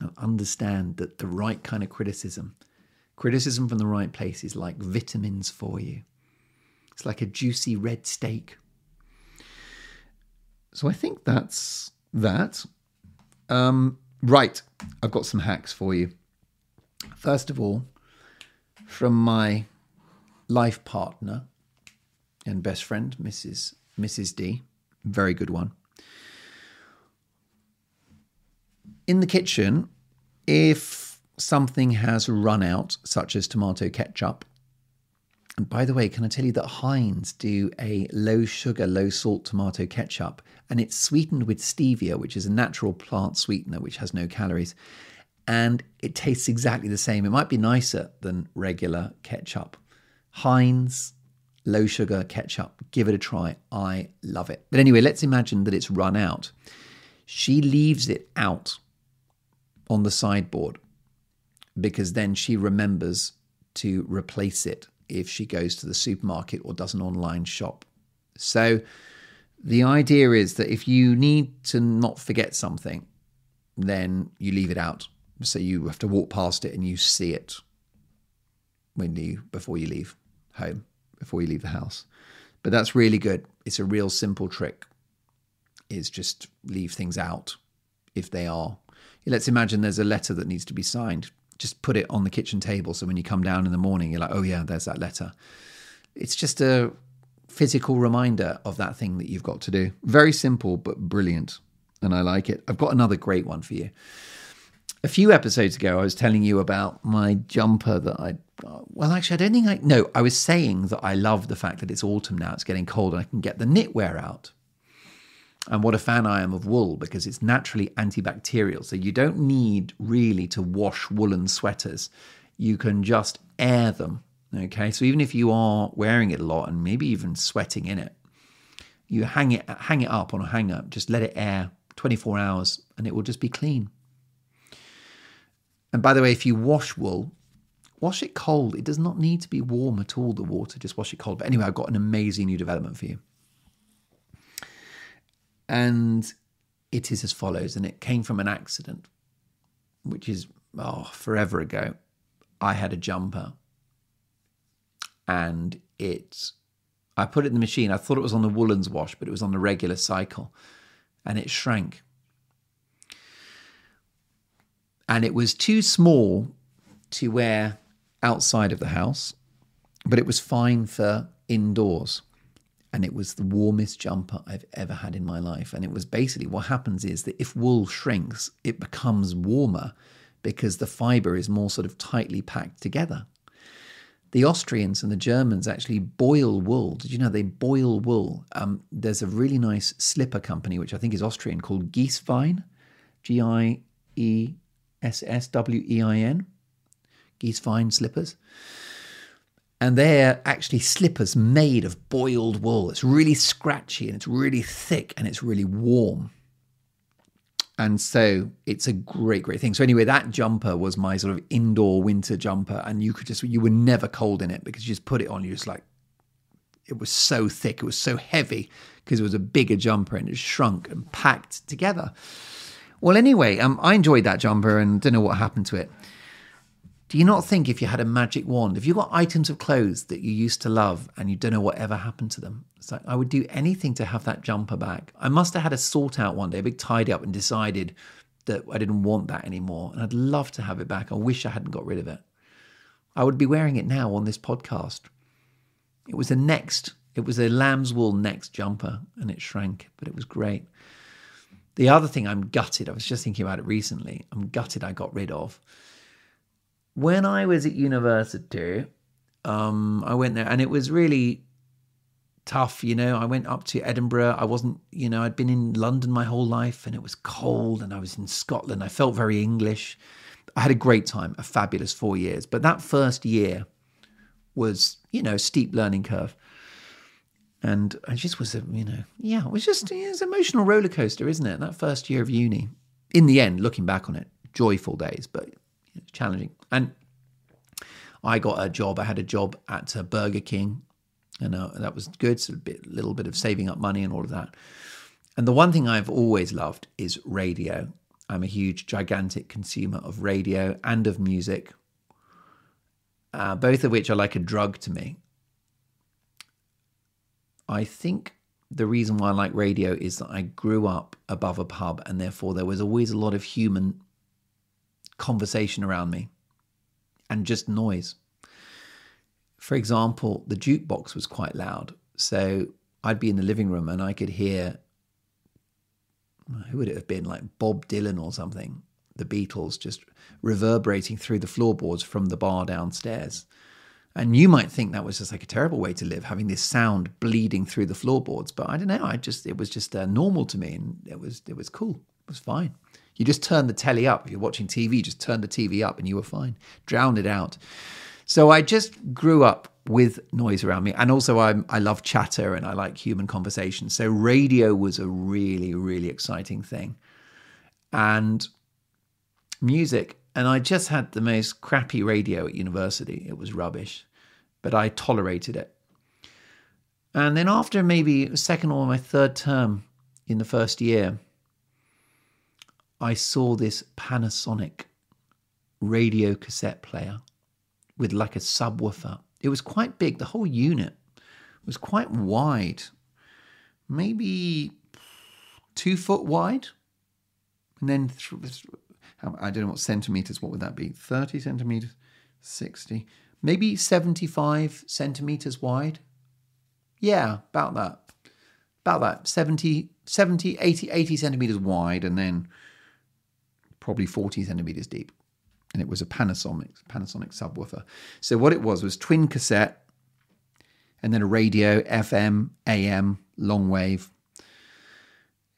And understand that the right kind of criticism from the right place is like vitamins for you. It's like a juicy red steak. So I think that's that. Right, I've got some hacks for you. First of all, from my life partner and best friend, Mrs. D, very good one. In the kitchen, if something has run out, such as tomato ketchup, and by the way, can I tell you that Heinz do a low sugar, low salt tomato ketchup, and it's sweetened with stevia, which is a natural plant sweetener, which has no calories. And it tastes exactly the same. It might be nicer than regular ketchup. Heinz, low sugar ketchup. Give it a try. I love it. But anyway, let's imagine that it's run out. She leaves it out on the sideboard because then she remembers to replace it if she goes to the supermarket or does an online shop. So the idea is that if you need to not forget something, then you leave it out. So you have to walk past it and you see it before you leave home, before you leave the house. But that's really good. It's a real simple trick, is just leave things out if they are. Let's imagine there's a letter that needs to be signed. Just put it on the kitchen table. So when you come down in the morning, you're like, oh yeah, there's that letter. It's just a physical reminder of that thing that you've got to do. Very simple, but brilliant. And I like it. I've got another great one for you. A few episodes ago, I was telling you about my jumper that I was saying that I love the fact that it's autumn now, it's getting cold, and I can get the knitwear out. And what a fan I am of wool, because it's naturally antibacterial. So you don't need really to wash woolen sweaters. You can just air them, okay? So even if you are wearing it a lot and maybe even sweating in it, you hang it up on a hanger, just let it air 24 hours and it will just be clean. And by the way, if you wash wool, wash it cold. It does not need to be warm at all, the water. Just wash it cold. But anyway, I've got an amazing new development for you. And it is as follows. And it came from an accident, which is forever ago. I had a jumper. And I put it in the machine. I thought it was on the woolens wash, but it was on the regular cycle. And it shrank. And it was too small to wear outside of the house, but it was fine for indoors. And it was the warmest jumper I've ever had in my life. And it was basically what happens is that if wool shrinks, it becomes warmer because the fiber is more sort of tightly packed together. The Austrians and the Germans actually boil wool. Did you know they boil wool? There's a really nice slipper company, which I think is Austrian, called Gieswein, Gieswein Gieswein slippers. And they're actually slippers made of boiled wool. It's really scratchy and it's really thick and it's really warm. And so it's a great, great thing. So anyway, that jumper was my sort of indoor winter jumper, and you were never cold in it because you just put it on. You're just like, it was so thick, it was so heavy because it was a bigger jumper and it shrunk and packed together. Well, anyway, I enjoyed that jumper and don't know what happened to it. Do you not think if you had a magic wand, if you got items of clothes that you used to love and you don't know what ever happened to them, it's like, I would do anything to have that jumper back. I must have had a sort out one day, a big tidy up, and decided that I didn't want that anymore. And I'd love to have it back. I wish I hadn't got rid of it. I would be wearing it now on this podcast. It was a lamb's wool next jumper, and it shrank, but it was great. The other thing I'm gutted, I was just thinking about it recently, I'm gutted I got rid of. When I was at university, I went there and it was really tough, I went up to Edinburgh. I wasn't, I'd been in London my whole life and it was cold and I was in Scotland. I felt very English. I had a great time, a fabulous 4 years. But that first year was, steep learning curve. And I just was, it was an emotional roller coaster, isn't it? That first year of uni. In the end, looking back on it, joyful days, but it's challenging. And I got a job. I had a job at Burger King, and that was good. So a little bit of saving up money and all of that. And the one thing I've always loved is radio. I'm a huge, gigantic consumer of radio and of music, both of which are like a drug to me. I think the reason why I like radio is that I grew up above a pub, and therefore there was always a lot of human conversation around me and just noise. For example, the jukebox was quite loud. So I'd be in the living room and I could hear, who would it have been? Like Bob Dylan or something, the Beatles, just reverberating through the floorboards from the bar downstairs. And you might think that was just like a terrible way to live, having this sound bleeding through the floorboards. But I don't know. It was just normal to me, and it was cool. It was fine. You just turn the telly up. If you're watching TV, you just turn the TV up, and you were fine. Drowned it out. So I just grew up with noise around me, and also I love chatter and I like human conversation. So radio was a really, really exciting thing, and music. And I just had the most crappy radio at university. It was rubbish, but I tolerated it. And then after maybe second or my third term in the first year, I saw this Panasonic radio cassette player with like a subwoofer. It was quite big. The whole unit was quite wide, maybe 2 foot wide. And then I don't know what centimetres, what would that be? 30 centimetres, 60, maybe 75 centimetres wide. Yeah, about that, 80 centimetres wide, and then probably 40 centimetres deep. And it was a Panasonic subwoofer. So what it was twin cassette, and then a radio, FM, AM, long wave.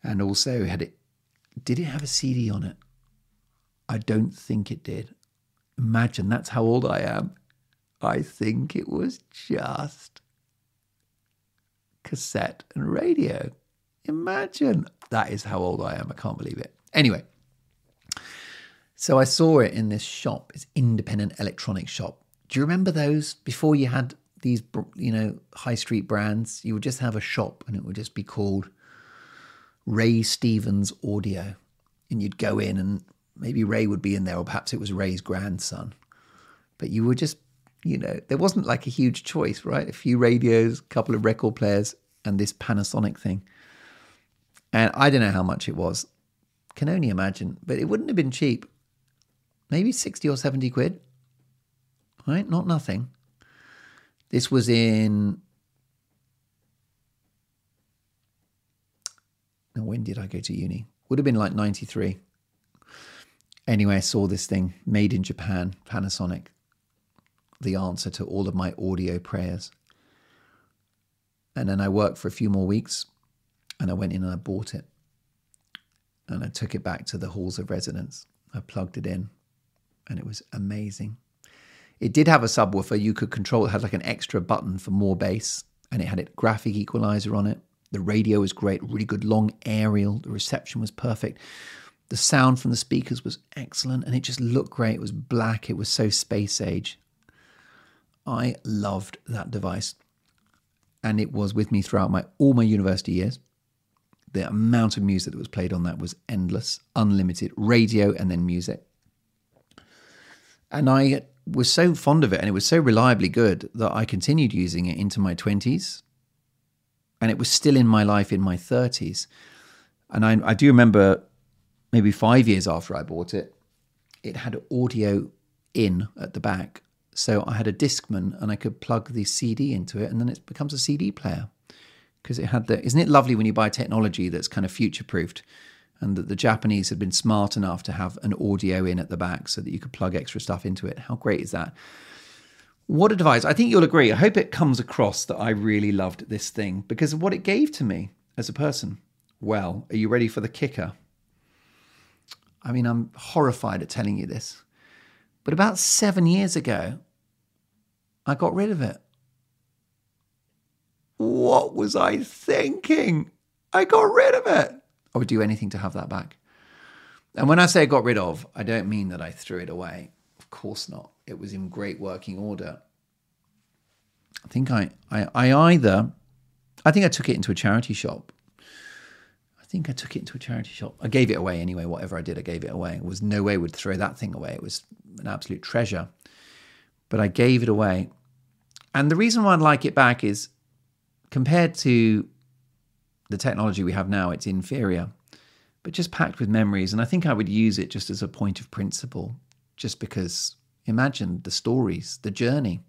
And also did it have a CD on it? I don't think it did. Imagine, that's how old I am. I think it was just cassette and radio. Imagine. That is how old I am. I can't believe it. Anyway, so I saw it in this shop. It's independent electronics shop. Do you remember those? Before you had these, high street brands, you would just have a shop and it would just be called Ray Stevens Audio. And you'd go in and maybe Ray would be in there, or perhaps it was Ray's grandson. But you were just, there wasn't like a huge choice, right? A few radios, a couple of record players, and this Panasonic thing. And I don't know how much it was. Can only imagine. But it wouldn't have been cheap. Maybe 60 or 70 quid. Right? Not nothing. This was in... Now, when did I go to uni? Would have been like 93. Anyway, I saw this thing, made in Japan, Panasonic, the answer to all of my audio prayers. And then I worked for a few more weeks, and I went in and I bought it. And I took it back to the halls of residence. I plugged it in, and it was amazing. It did have a subwoofer. You could control it. It had like an extra button for more bass, and it had a graphic equalizer on it. The radio was great, really good long aerial. The reception was perfect. The sound from the speakers was excellent, and it just looked great. It was black. It was so space age. I loved that device, and it was with me throughout all my university years. The amount of music that was played on that was endless, unlimited, radio and then music. And I was so fond of it, and it was so reliably good that I continued using it into my 20s, and it was still in my life in my 30s. And I do remember... Maybe 5 years after I bought it, it had audio in at the back. So I had a Discman, and I could plug the CD into it, and then it becomes a CD player. Because it had isn't it lovely when you buy technology that's kind of future-proofed, and that the Japanese had been smart enough to have an audio in at the back so that you could plug extra stuff into it. How great is that? What a device. I think you'll agree. I hope it comes across that I really loved this thing because of what it gave to me as a person. Well, are you ready for the kicker? I mean, I'm horrified at telling you this, but about 7 years ago, I got rid of it. What was I thinking? I got rid of it. I would do anything to have that back. And when I say I got rid of, I don't mean that I threw it away. Of course not. It was in great working order. I think I took it into a charity shop. I gave it away anyway. Whatever I did, I gave it away. There was no way I would throw that thing away. It was an absolute treasure. But I gave it away. And the reason why I'd like it back is compared to the technology we have now, it's inferior, but just packed with memories. And I think I would use it just as a point of principle, just because imagine the stories, the journey.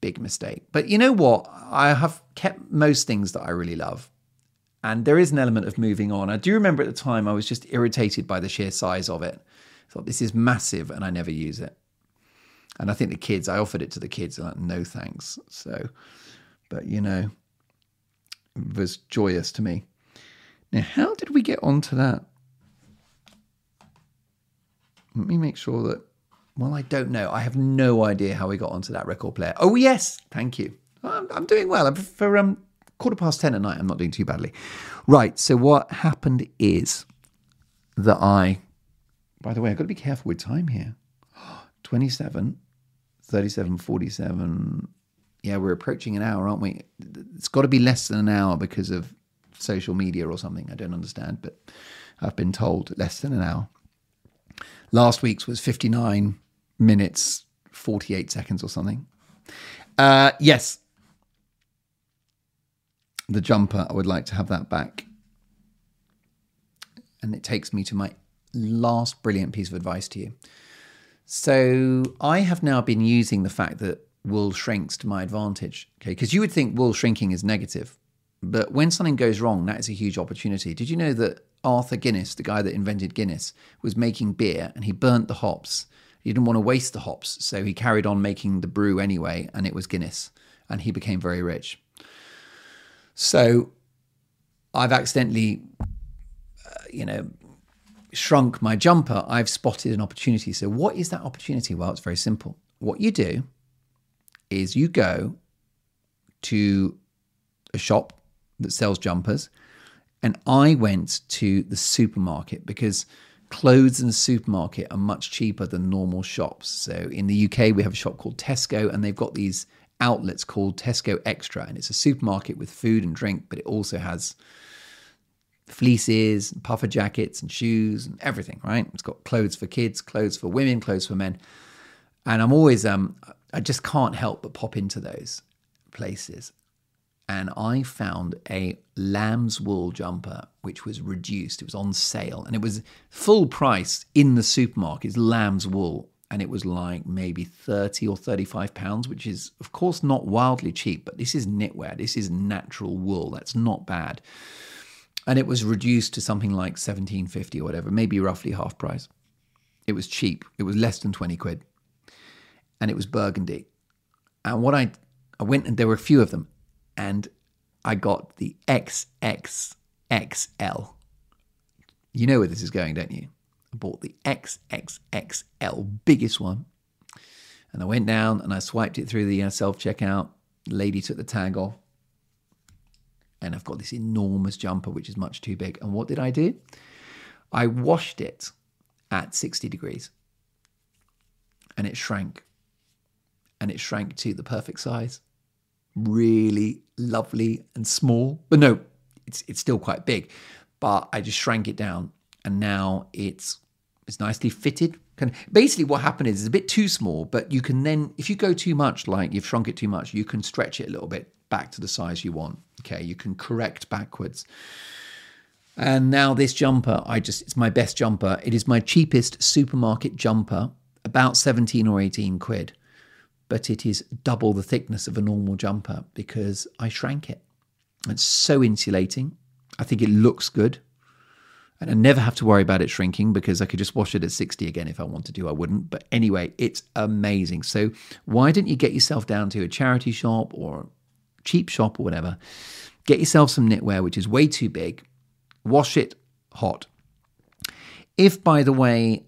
Big mistake. But you know what? I have kept most things that I really love. And there is an element of moving on. I do remember at the time I was just irritated by the sheer size of it. I thought, this is massive and I never use it. And I think the kids, I offered it to the kids and like, no thanks. So, but you know, it was joyous to me. Now, how did we get onto that? Let me make sure that, well, I don't know. I have no idea how we got onto that record player. Oh, yes. Thank you. I'm doing well. I'm for 10:15 at night. I'm not doing too badly. Right. So what happened is that by the way, I've got to be careful with time here. 27, 37, 47. Yeah, we're approaching an hour, aren't we? It's got to be less than an hour because of social media or something. I don't understand, but I've been told less than an hour. Last week's was 59 minutes, 48 seconds or something. Yes. The jumper, I would like to have that back. And it takes me to my last brilliant piece of advice to you. So I have now been using the fact that wool shrinks to my advantage. Okay, because you would think wool shrinking is negative, but when something goes wrong, that is a huge opportunity. Did you know that Arthur Guinness, the guy that invented Guinness, was making beer and he burnt the hops. He didn't want to waste the hops, so he carried on making the brew anyway, and it was Guinness, and he became very rich. So I've accidentally, shrunk my jumper. I've spotted an opportunity. So what is that opportunity? Well, it's very simple. What you do is you go to a shop that sells jumpers, and I went to the supermarket because clothes in the supermarket are much cheaper than normal shops. So in the UK, we have a shop called Tesco, and they've got these outlets called Tesco Extra, and it's a supermarket with food and drink, but it also has fleeces and puffer jackets and shoes and everything, right? It's got clothes for kids, clothes for women, clothes for men. And I'm always, I just can't help but pop into those places. And I found a lamb's wool jumper, which was reduced. It was on sale and it was full price in the supermarket. It's lamb's wool. And it was like maybe 30 or 35 pounds, which is, of course, not wildly cheap, but this is knitwear. This is natural wool. That's not bad. And it was reduced to something like 17.50 or whatever, maybe roughly half price. It was cheap. It was less than 20 quid. And it was burgundy. And what I went, and there were a few of them, and I got the XXXL. You know where this is going, don't you? I bought the XXXL, biggest one. And I went down and I swiped it through the self-checkout. The lady took the tag off. And I've got this enormous jumper, which is much too big. And what did I do? I washed it at 60 degrees. And it shrank. And it shrank to the perfect size. Really lovely and small. But no, it's still quite big. But I just shrank it down. And now it's nicely fitted. Basically what happened is it's a bit too small, but you can then, if you go too much, like you've shrunk it too much, you can stretch it a little bit back to the size you want. Okay, you can correct backwards. And now this jumper, it's my best jumper. It is my cheapest supermarket jumper, about 17 or 18 quid. But it is double the thickness of a normal jumper because I shrank it. It's so insulating. I think it looks good. And I never have to worry about it shrinking because I could just wash it at 60 again if I wanted to. I wouldn't. But anyway, it's amazing. So why don't you get yourself down to a charity shop or cheap shop or whatever. Get yourself some knitwear, which is way too big. Wash it hot. If, by the way,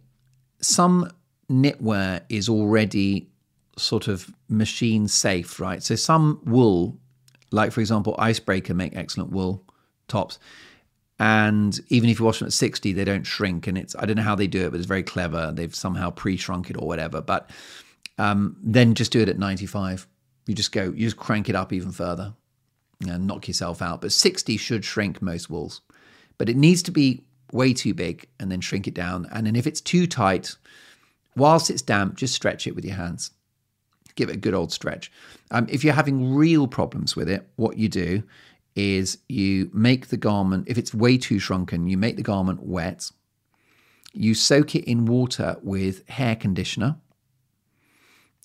some knitwear is already sort of machine safe, right? So some wool, like, for example, Icebreaker make excellent wool tops. And even if you wash them at 60, they don't shrink. And it's, I don't know how they do it, but it's very clever. They've somehow pre-shrunk it or whatever. But then just do it at 95. You just crank it up even further and knock yourself out. But 60 should shrink most wools. But it needs to be way too big and then shrink it down. And then if it's too tight, whilst it's damp, just stretch it with your hands. Give it a good old stretch. If you're having real problems with it, what you do is you make the garment, if it's way too shrunken, you make the garment wet. You soak it in water with hair conditioner.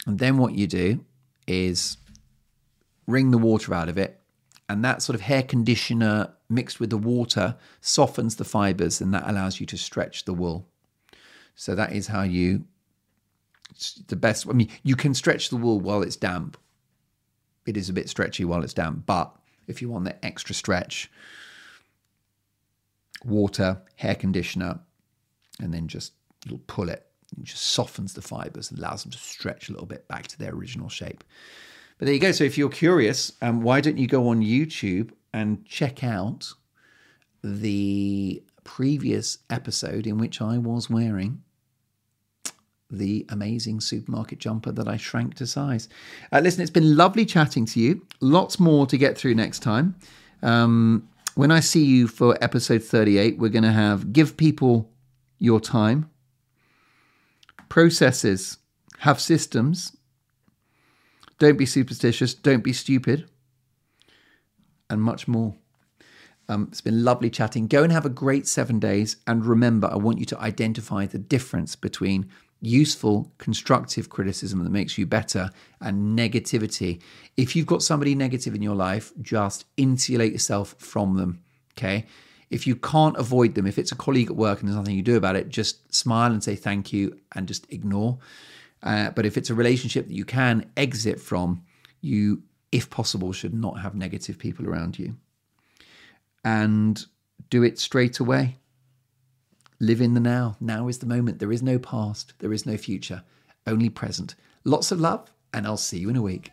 And then what you do is wring the water out of it. And that sort of hair conditioner mixed with the water softens the fibers, and that allows you to stretch the wool. So that is how you, the best, I mean, you can stretch the wool while it's damp. It is a bit stretchy while it's damp, but if you want the extra stretch, water, hair conditioner, and then just you'll pull it. It just softens the fibers and allows them to stretch a little bit back to their original shape. But there you go. So if you're curious, why don't you go on YouTube and check out the previous episode in which I was wearing the amazing supermarket jumper that I shrank to size. Listen, it's been lovely chatting to you. Lots more to get through next time. When I see you for episode 38, we're going to have give people your time, processes, have systems, don't be superstitious, don't be stupid, and much more. It's been lovely chatting. Go and have a great 7 days. And remember, I want you to identify the difference between useful, constructive criticism that makes you better and negativity. If you've got somebody negative in your life, just insulate yourself from them, okay? If you can't avoid them, if it's a colleague at work and there's nothing you do about it, just smile and say thank you and just ignore. But if it's a relationship that you can exit from, you, if possible, should not have negative people around you. And do it straight away. Live in the now. Now is the moment. There is no past. There is no future. Only present. Lots of love, and I'll see you in a week.